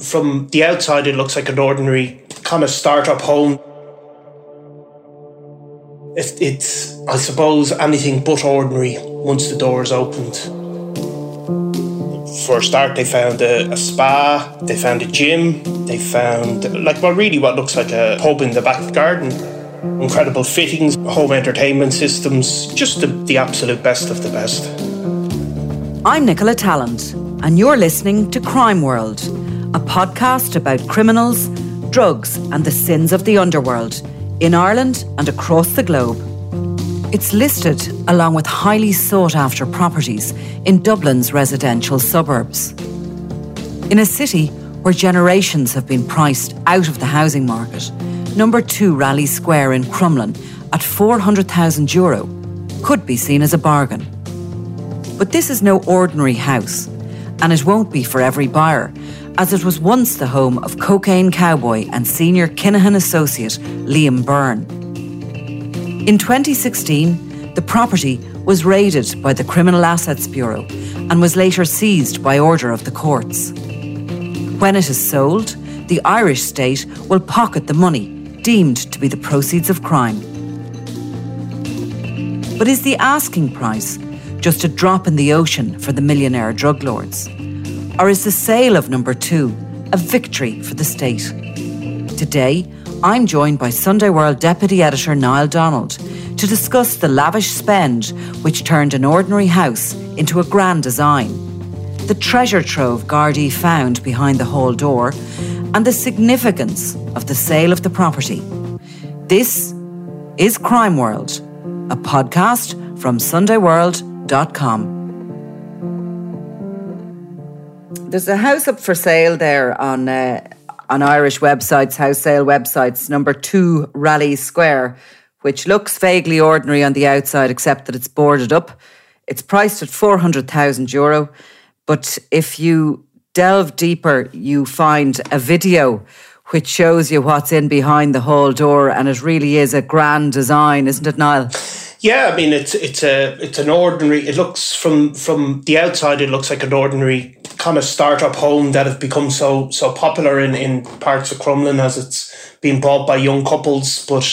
From the outside, it looks like an ordinary kind of start-up home. It's, I suppose, anything but ordinary once the doors opened. For a start, they found a spa, they found a gym, they found, what looks like a pub in the back garden. Incredible fittings, home entertainment systems, just the absolute best of the best. I'm Nicola Tallant, and you're listening to Crime World, a podcast about criminals, drugs, and the sins of the underworld in Ireland and across the globe. It's listed along with highly sought-after properties in Dublin's residential suburbs. In a city where generations have been priced out of the housing market, number 2 Raleigh Square in Crumlin at €400,000 could be seen as a bargain. But this is no ordinary house, and it won't be for every buyer, as it was once the home of cocaine cowboy and senior Kinahan associate Liam Byrne. In 2016, the property was raided by the Criminal Assets Bureau and was later seized by order of the courts. When it is sold, the Irish state will pocket the money deemed to be the proceeds of crime. But is the asking price just a drop in the ocean for the millionaire drug lords? Or is the sale of number 2 a victory for the state? Today, I'm joined by Sunday World Deputy Editor Niall Donald to discuss the lavish spend which turned an ordinary house into a grand design, the treasure trove Gardaí found behind the hall door, and the significance of the sale of the property. This is Crime World, a podcast from sundayworld.com. There's a house up for sale there on Irish websites, house sale websites, number 2 Raleigh Square, which looks vaguely ordinary on the outside, except that it's boarded up. It's priced at €400,000, but if you delve deeper, you find a video which shows you what's in behind the hall door, and it really is a grand design, isn't it, Niall? Yeah, I mean, it's an ordinary. It looks from the outside, it looks like an ordinary kind of start-up home that have become so popular in parts of Crumlin as it's been bought by young couples. But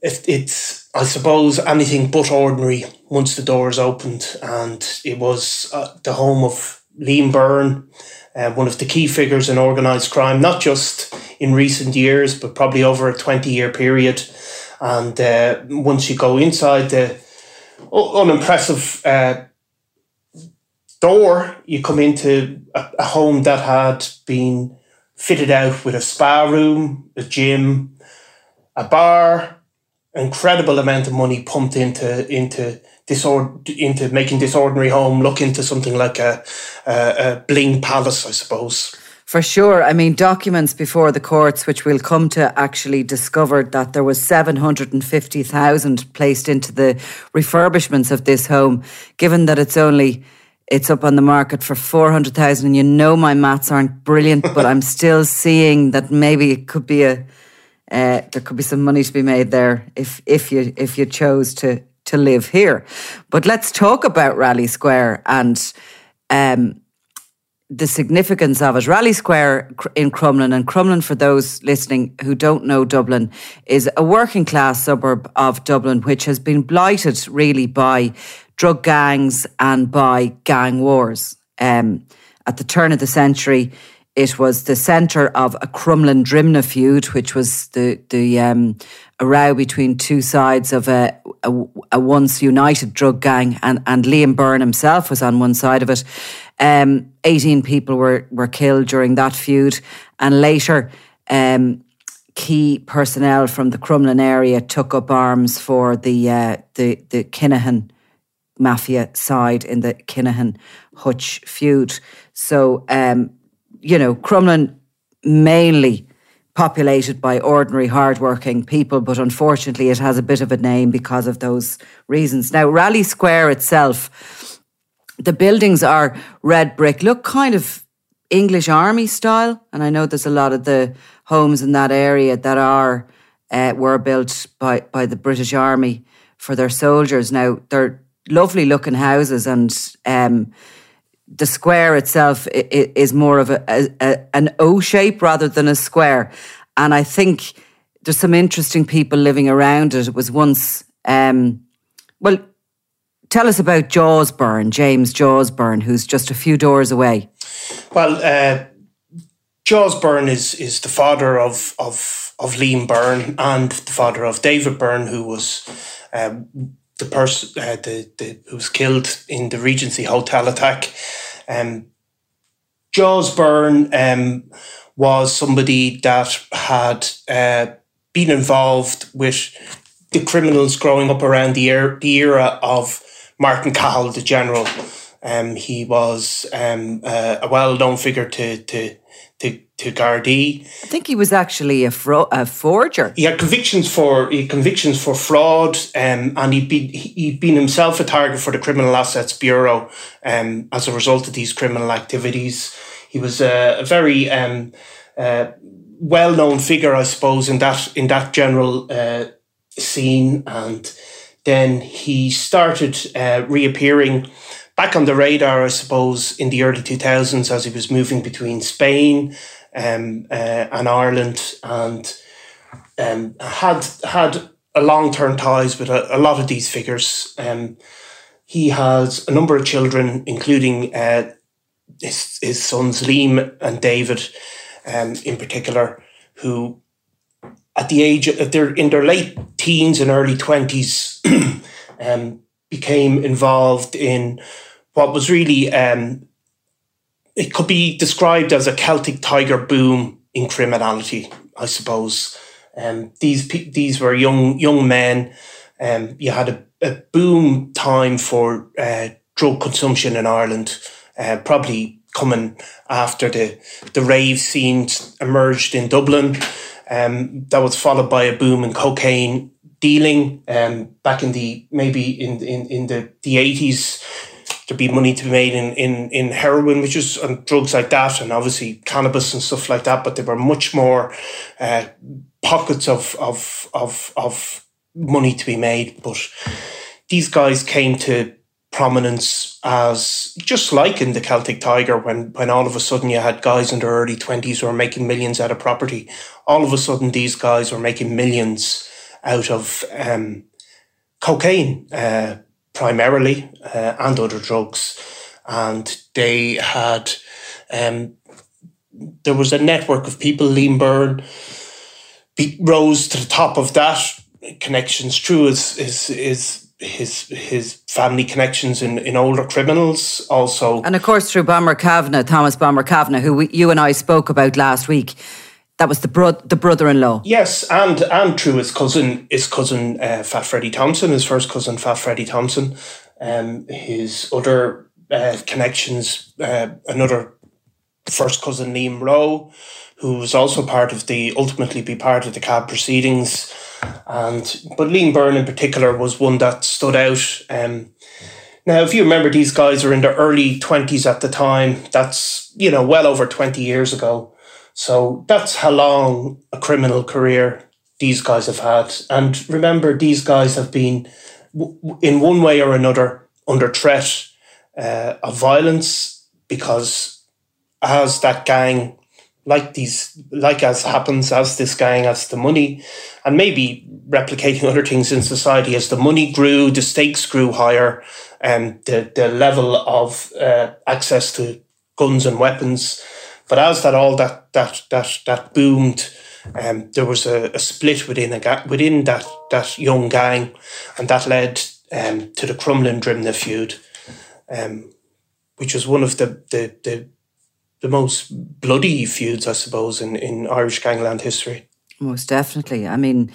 it's, I suppose, anything but ordinary once the doors opened, and it was the home of Liam Byrne, one of the key figures in organised crime, not just in recent years, but probably over a 20-year period. And once you go inside the unimpressive door, you come into a home that had been fitted out with a spa room, a gym, a bar. Incredible amount of money pumped into making this ordinary home look into something like a bling palace, I suppose. For sure. I mean, documents before the courts, which we'll come to, actually discovered that there was $750,000 placed into the refurbishments of this home, given that it's up on the market for $400,000. And you know my maths aren't brilliant, but I'm still seeing that maybe it could be there could be some money to be made there if you chose to live here. But let's talk about Raleigh Square and the significance of it. Raleigh Square in Crumlin, and Crumlin, for those listening who don't know Dublin, is a working class suburb of Dublin which has been blighted really by drug gangs and by gang wars. At the turn of the century, it was the centre of a Crumlin-Drimnagh feud, which was a row between two sides of a once united drug gang, and Liam Byrne himself was on one side of it. 18 people were killed during that feud, and later key personnel from the Crumlin area took up arms for the Kinahan mafia side in the Kinahan Hutch feud. So Crumlin mainly populated by ordinary, hardworking people, but unfortunately it has a bit of a name because of those reasons. Now, Raleigh Square itself, the buildings are red brick, look kind of English army style, and I know there's a lot of the homes in that area that were built by the British Army for their soldiers. Now, they're lovely looking houses, and the square itself is more of an O shape rather than a square. And I think there's some interesting people living around it. It was once, well, tell us about Jaws Byrne, James Jaws Byrne, who's just a few doors away. Well, Jaws Byrne is the father of Liam Byrne and the father of David Byrne, who was the person who was killed in the Regency Hotel attack. Jaws Byrne was somebody that had been involved with the criminals growing up around the era of Martin Cahill, the general. He was a well-known figure to Gardaí. I think he was actually a forger. He had convictions for fraud, and he'd been himself a target for the Criminal Assets Bureau as a result of these criminal activities. He was a very well-known figure, I suppose, in that general scene, and then he started reappearing back on the radar, I suppose, in the early 2000s as he was moving between Spain and Ireland, and had a long-term ties with a lot of these figures. He has a number of children, including his sons Liam and David, in particular, who at the age of in their late teens and early 20s became involved in what was really, it could be described as a Celtic tiger boom in criminality, I suppose. These were young men. You had a boom time for drug consumption in Ireland, probably coming after the rave scene emerged in Dublin. That was followed by a boom in cocaine dealing. Back in the 80s, there'd be money to be made in heroin, which is and drugs like that, and obviously cannabis and stuff like that. But there were much more pockets of money to be made. But these guys came to prominence as just like in the Celtic Tiger, when all of a sudden you had guys in their early 20s who were making millions out of property. All of a sudden these guys were making millions out of cocaine primarily, and other drugs. And they had, there was a network of people. Liam Byrne rose to the top of that, connections through his family connections in older criminals also. And of course through Bomber Kavanagh, Thomas Bomber Kavanagh, who you and I spoke about last week. That was the brother-in-law. Yes, and through his cousin Fat Freddie Thompson, his first cousin Fat Freddie Thompson, his other connections, another first cousin Liam Rowe, who was also ultimately part of the cab proceedings, but Liam Byrne in particular was one that stood out. Now, if you remember, these guys were in their early 20s at the time. That's well over 20 years ago. So that's how long a criminal career these guys have had. And remember, these guys have been, in one way or another, under threat of violence, because as that gang, as the money, and maybe replicating other things in society, as the money grew, the stakes grew higher, and the level of access to guns and weapons. But as that all boomed, there was a split within that young gang, and that led to the Crumlin-Drimnagh feud, which was one of the most bloody feuds, I suppose, in Irish gangland history. Most definitely. I mean,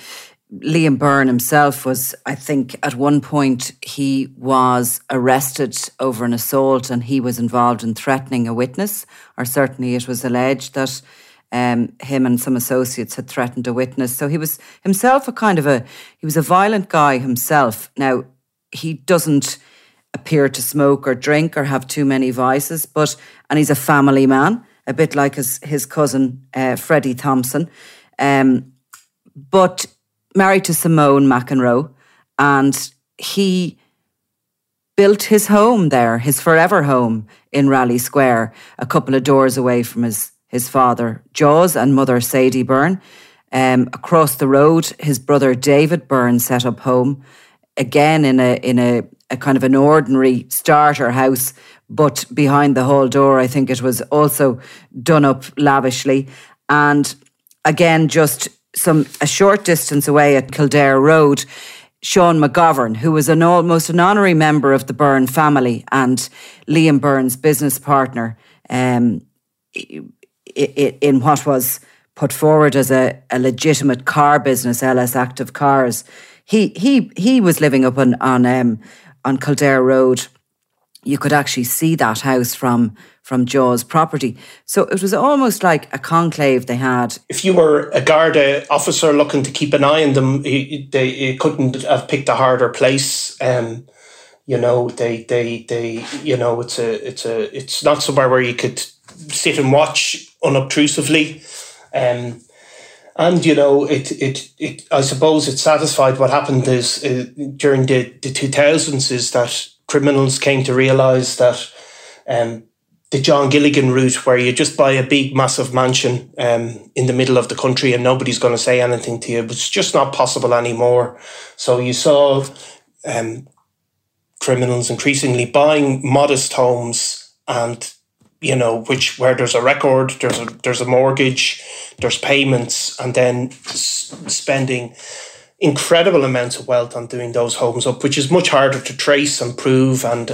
Liam Byrne himself was, I think, at one point he was arrested over an assault, and he was involved in threatening a witness, or certainly it was alleged that him and some associates had threatened a witness. So he was himself he was a violent guy himself. Now, he doesn't appear to smoke or drink or have too many vices, and he's a family man, a bit like his cousin, Freddie Thompson. But married to Simone McEnroe, and he built his home there, his forever home in Raleigh Square, a couple of doors away from his father, Jaws, and mother, Sadie Byrne. Across the road, his brother, David Byrne, set up home, again in a kind of an ordinary starter house, but behind the hall door, I think it was also done up lavishly. And again, just a short distance away at Kildare Road, Sean McGovern, who was almost an honorary member of the Byrne family and Liam Byrne's business partner, in what was put forward as a legitimate car business, LS Active Cars. He was living up on Kildare Road. You could actually see that house from Jaws' property. So it was almost like a conclave they had. If you were a Garda officer looking to keep an eye on them, they couldn't have picked a harder place. It's not somewhere where you could sit and watch unobtrusively. I suppose it satisfied what happened is during the 2000s is that criminals came to realise that the John Gilligan route, where you just buy a big, massive mansion in the middle of the country and nobody's going to say anything to you, was just not possible anymore. So you saw criminals increasingly buying modest homes and, where there's a record, there's a mortgage, there's payments, and then spending incredible amounts of wealth on doing those homes up, which is much harder to trace and prove. And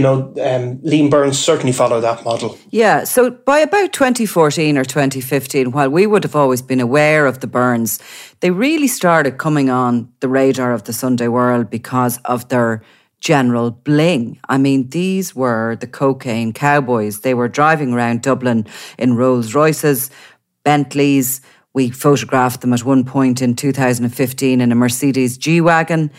Liam Byrne certainly followed that model. Yeah, so by about 2014 or 2015, while we would have always been aware of the Byrnes, they really started coming on the radar of the Sunday World because of their general bling. I mean, these were the cocaine cowboys. They were driving around Dublin in Rolls Royces, Bentleys. We photographed them at one point in 2015 in a Mercedes G-Wagon.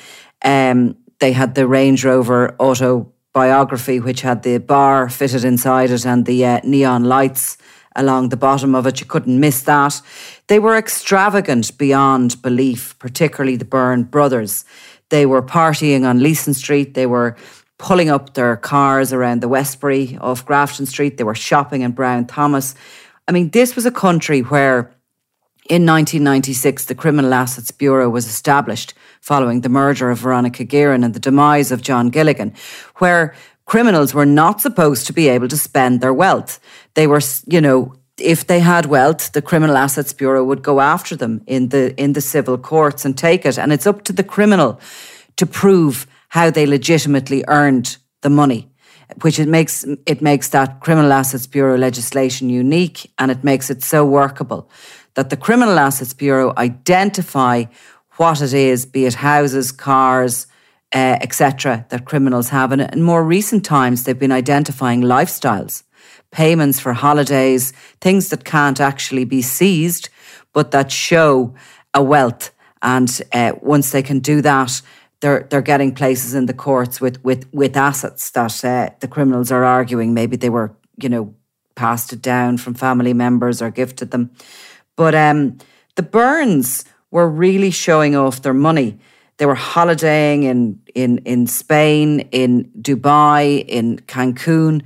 They had the Range Rover autobiography, which had the bar fitted inside it and the neon lights along the bottom of it. You couldn't miss that. They were extravagant beyond belief, particularly the Byrne brothers. They were partying on Leeson Street. They were pulling up their cars around the Westbury off Grafton Street. They were shopping in Brown Thomas. I mean, this was a country where in 1996, the Criminal Assets Bureau was established following the murder of Veronica Guerin and the demise of John Gilligan, where criminals were not supposed to be able to spend their wealth. They were, if they had wealth, the Criminal Assets Bureau would go after them in the civil courts and take it. And it's up to the criminal to prove how they legitimately earned the money, which it makes that Criminal Assets Bureau legislation unique, and it makes it so workable that the Criminal Assets Bureau identify what it is, be it houses, cars, etc., that criminals have. And in more recent times, they've been identifying lifestyles, payments for holidays, things that can't actually be seized, but that show a wealth. And once they can do that, they're getting places in the courts with assets that the criminals are arguing maybe they were, passed it down from family members or gifted them. But the Byrnes were really showing off their money. They were holidaying in Spain, in Dubai, in Cancun.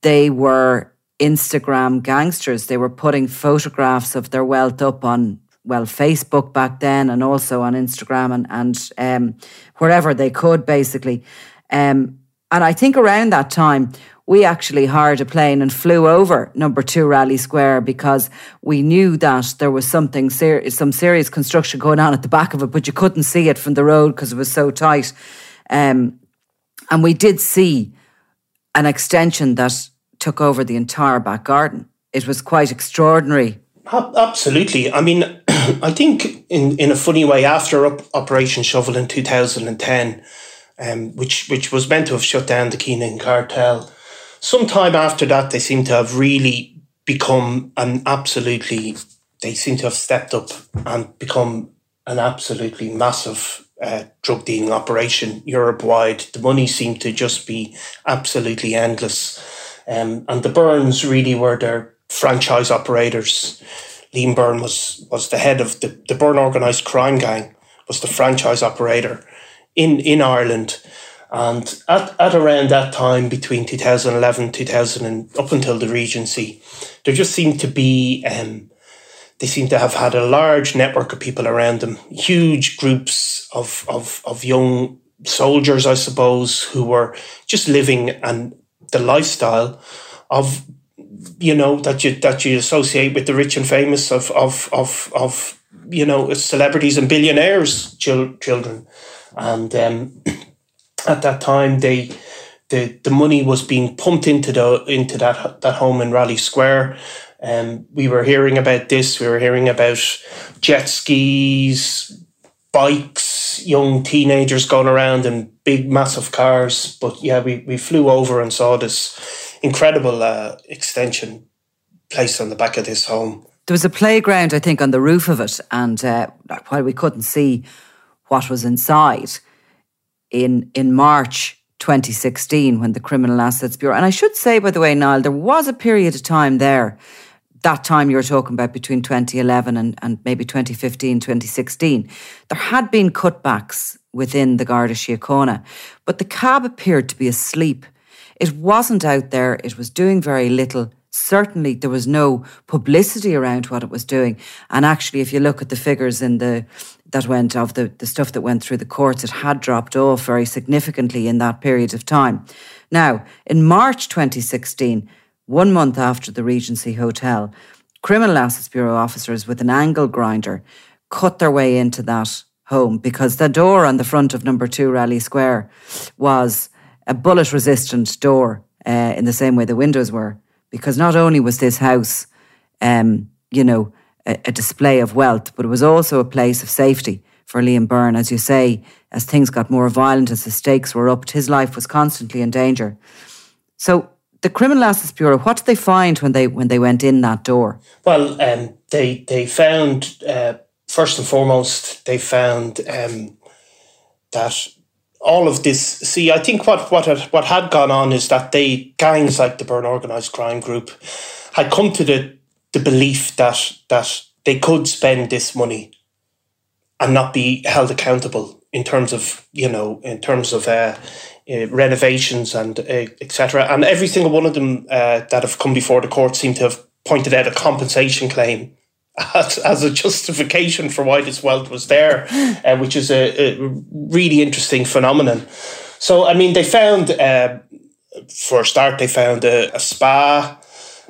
They were Instagram gangsters. They were putting photographs of their wealth up on, Facebook back then, and also on Instagram and wherever they could, basically. And I think around that time, we actually hired a plane and flew over number 2 Raleigh Square because we knew that there was some serious construction going on at the back of it, but you couldn't see it from the road because it was so tight. And we did see an extension that took over the entire back garden. It was quite extraordinary. Absolutely. I mean, I think in a funny way, after Operation Shovel in 2010, which was meant to have shut down the Keenan cartel, sometime after that, they seem to have really become they seem to have stepped up and become an absolutely massive drug dealing operation Europe-wide. The money seemed to just be absolutely endless. And the Byrnes really were their franchise operators. Liam Byrne was the head of the Byrne Organised Crime Gang, was the franchise operator in Ireland. And at around that time, between 2011, 2000, and up until the Regency, there just seemed to be, they seemed to have had a large network of people around them, huge groups of young soldiers, I suppose, who were just living and the lifestyle of, you know, that you associate with the rich and famous of you know, celebrities and billionaires' children. And at that time, the money was being pumped into that home in Raleigh Square. We were hearing about this. We were hearing about jet skis, bikes, young teenagers going around in big, massive cars. But yeah, we flew over and saw this incredible extension placed on the back of this home. There was a playground, I think, on the roof of it. And while we couldn't see what was inside, in March 2016, when the Criminal Assets Bureau, and I should say, by the way, Niall, there was a period of time there, that time you were talking about between 2011 and maybe 2015, 2016, there had been cutbacks within the Garda Síochána, but the cab appeared to be asleep. It wasn't out there, it was doing very little. Certainly there was no publicity around what it was doing. And actually, if you look at the figures in the stuff that went through the courts, it had dropped off very significantly in that period of time. Now, in March 2016, 1 month after the Regency Hotel, Criminal Assets Bureau officers with an angle grinder cut their way into that home because the door on the front of number 2 Raleigh Square was a bullet-resistant door in the same way the windows were, because not only was this house, a display of wealth, but it was also a place of safety for Liam Byrne. As you say, as things got more violent, as the stakes were upped, his life was constantly in danger. So the Criminal Assets Bureau, what did they find when they went in that door? Well, they found, first and foremost, they found that all of this... See, I think what had gone on is that gangs like the Byrne Organised Crime Group had come to the belief that they could spend this money and not be held accountable in terms of renovations and etc. And every single one of them that have come before the court seem to have pointed out a compensation claim as a justification for why this wealth was there, which is a really interesting phenomenon. So, I mean, they found, for a start, they found a spa.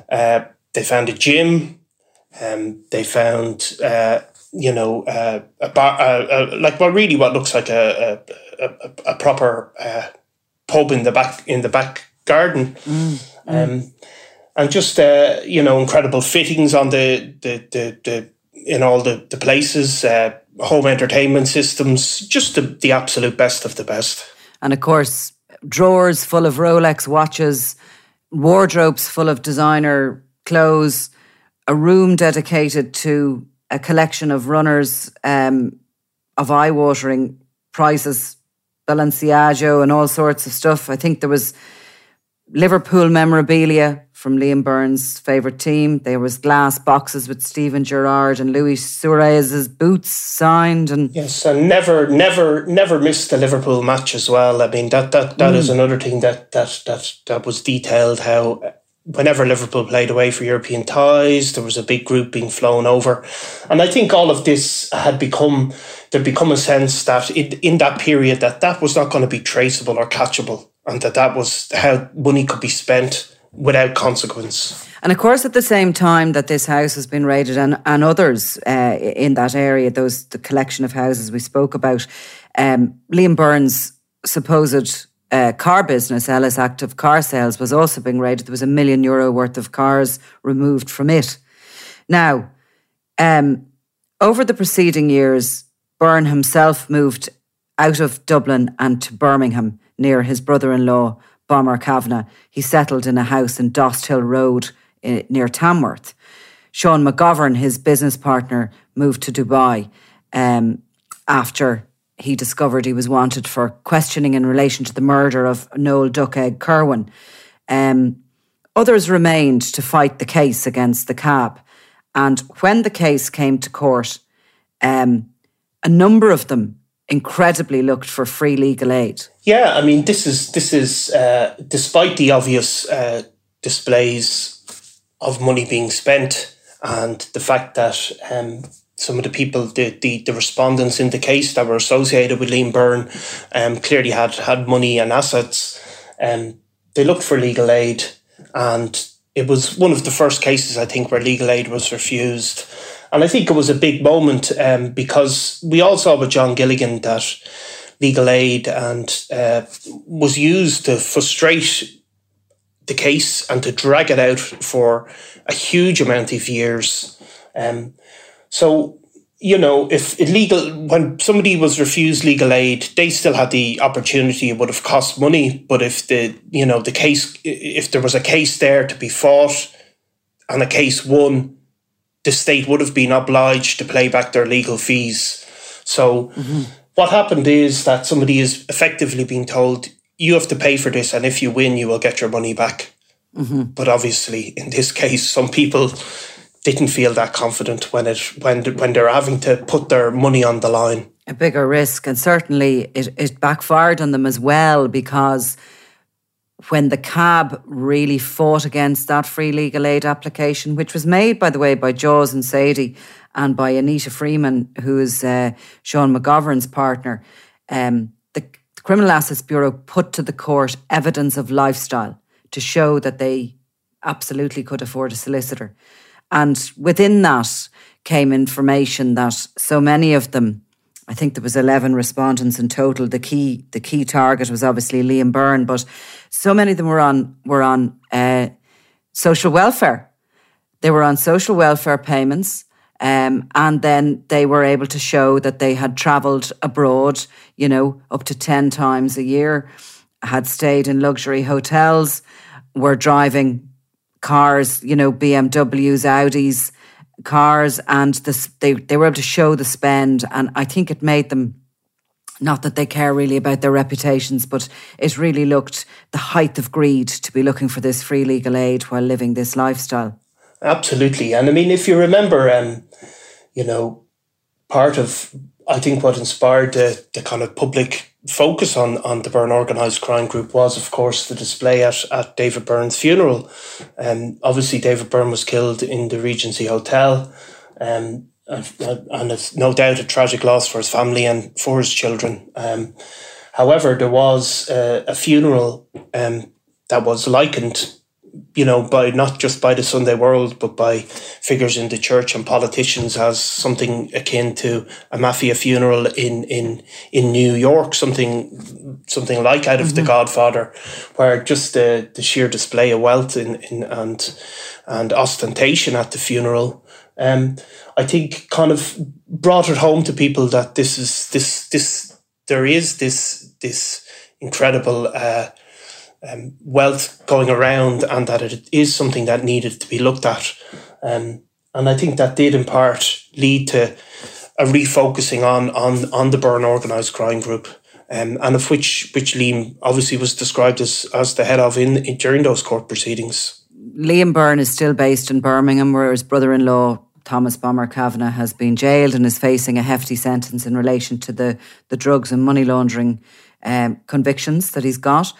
They found a gym. They found, a bar, really what looks like a proper pub in the back garden, and just incredible fittings on the in all the places, home entertainment systems, just the absolute best of the best. And of course, drawers full of Rolex watches, wardrobes full of designer clothes, a room dedicated to a collection of runners of eye-watering prices, Balenciaga and all sorts of stuff. I think there was Liverpool memorabilia from Liam Byrne's favourite team. There was glass boxes with Steven Gerrard and Luis Suarez's boots signed. And yes, and never missed the Liverpool match as well. I mean, that is another thing that was detailed, how whenever Liverpool played away for European ties, there was a big group being flown over. And I think all of this there'd become a sense that in that period that was not going to be traceable or catchable, and that was how money could be spent without consequence. And of course, at the same time that this house has been raided and others in that area, the collection of houses we spoke about, Liam Byrne's supposed car business, LS Active Car Sales, was also being raided. There was €1 million worth of cars removed from it. Now, over the preceding years, Byrne himself moved out of Dublin and to Birmingham near his brother-in-law, Bomber Kavanagh. He settled in a house in Dost Hill Road near Tamworth. Sean McGovern, his business partner, moved to Dubai after he discovered he was wanted for questioning in relation to the murder of Noel Duckegg Kerwin. Others remained to fight the case against the cab. And when the case came to court, a number of them, incredibly looked for free legal aid. Yeah, I mean, this is despite the obvious displays of money being spent and the fact that some of the people, the respondents in the case that were associated with Liam Byrne clearly had money and assets. They looked for legal aid, and it was one of the first cases, I think, where legal aid was refused. And I think it was a big moment because we all saw with John Gilligan that legal aid and was used to frustrate the case and to drag it out for a huge amount of years. So, you know, when somebody was refused legal aid, they still had the opportunity. It would have cost money, but if there was a case there to be fought and a case won, the state would have been obliged to pay back their legal fees. So what happened is that somebody is effectively being told, you have to pay for this, and if you win, you will get your money back. Mm-hmm. But obviously, in this case, some people didn't feel that confident when they're having to put their money on the line. A bigger risk, and certainly it backfired on them as well, because when the CAB really fought against that free legal aid application, which was made, by the way, by Jaws and Sadie and by Anita Freeman, who is Sean McGovern's partner, the Criminal Assets Bureau put to the court evidence of lifestyle to show that they absolutely could afford a solicitor. And within that came information that so many of them, I think there was 11 respondents in total. The key target was obviously Liam Byrne, but so many of them were on social welfare. They were on social welfare payments, and then they were able to show that they had travelled abroad, you know, up to 10 times a year, had stayed in luxury hotels, were driving cars, you know, BMWs, Audis, cars, and they were able to show the spend. And I think it made them, not that they care really about their reputations, but it really looked the height of greed to be looking for this free legal aid while living this lifestyle. Absolutely. And I mean, if you remember, you know, part of, I think, what inspired the kind of public focus on the Byrne organised crime group was, of course, the display at David Byrne's funeral. Obviously, David Byrne was killed in the Regency Hotel, and it's no doubt a tragic loss for his family and for his children. However, there was a funeral that was likened, you know, by not just by the Sunday World, but by figures in the church and politicians as something akin to a mafia funeral in New York, something like out of The Godfather, where just the sheer display of wealth and ostentation at the funeral, I think, kind of brought it home to people that there is this incredible wealth going around, and that it is something that needed to be looked at. And I think that did in part lead to a refocusing on the Byrne organised crime group, and of which Liam obviously was described as the head of in during those court proceedings. Liam Byrne is still based in Birmingham, where his brother-in-law Thomas Bomber Kavanagh has been jailed and is facing a hefty sentence in relation to the drugs and money laundering convictions that he's got.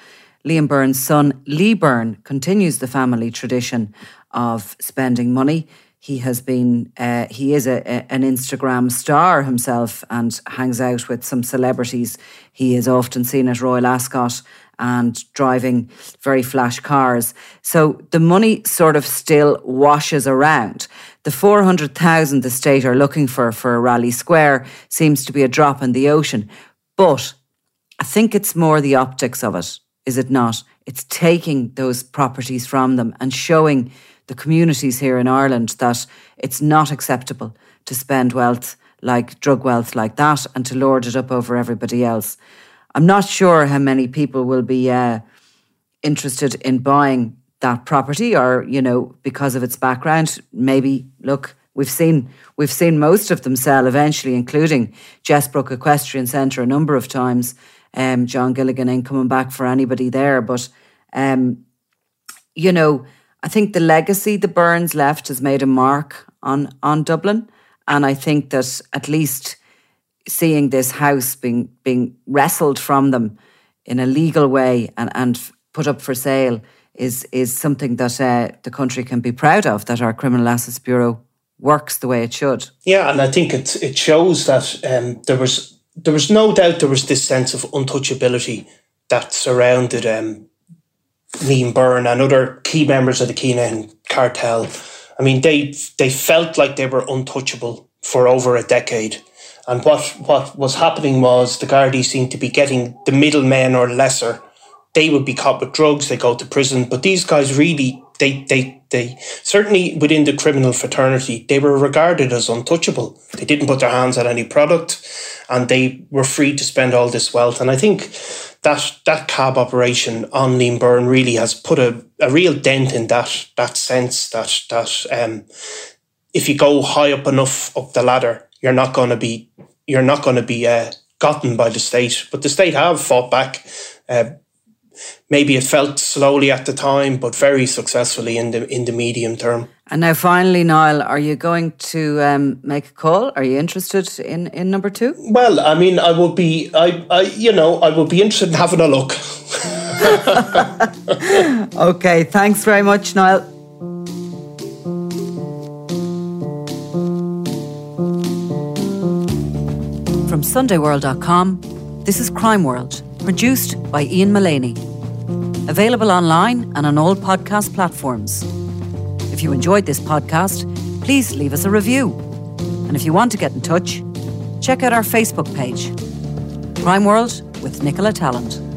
Liam Byrne's son, Lee Byrne, continues the family tradition of spending money. He has been, he is an Instagram star himself and hangs out with some celebrities. He is often seen at Royal Ascot and driving very flash cars. So the money sort of still washes around. The 400,000 the state are looking for Raleigh Square seems to be a drop in the ocean. But I think it's more the optics of it. Is it not? It's taking those properties from them and showing the communities here in Ireland that it's not acceptable to spend wealth like drug wealth like that and to lord it up over everybody else. I'm not sure how many people will be interested in buying that property, or, you know, because of its background. Maybe, look, we've seen most of them sell eventually, including Jessbrook Equestrian Centre a number of times. John Gilligan ain't coming back for anybody there, but you know, I think the legacy the Byrnes left has made a mark on Dublin, and I think that at least seeing this house being wrestled from them in a legal way and put up for sale is something that the country can be proud of, that our Criminal Assets Bureau works the way it should. Yeah, and I think it shows that there was no doubt there was this sense of untouchability that surrounded Liam Byrne and other key members of the Keenan cartel. I mean, they felt like they were untouchable for over a decade. And what was happening was the Gardaí seemed to be getting the middlemen or lesser. They would be caught with drugs, they go to prison. But these guys really, they certainly within the criminal fraternity, they were regarded as untouchable. They didn't put their hands on any product and they were free to spend all this wealth. And I think that cab operation on Liam Byrne really has put a real dent in that sense that if you go high up enough up the ladder, you're not going to be gotten by the state. But the state have fought back. Maybe it felt slowly at the time, but very successfully in the medium term. And now finally, Niall, are you going to make a call? Are you interested in number two? Well, I mean, I would be interested in having a look. Okay, thanks very much, Niall. From SundayWorld.com, this is Crime World, produced by Ian Mullaney. Available online and on all podcast platforms. If you enjoyed this podcast, please leave us a review. And if you want to get in touch, check out our Facebook page, Crime World with Nicola Tallant.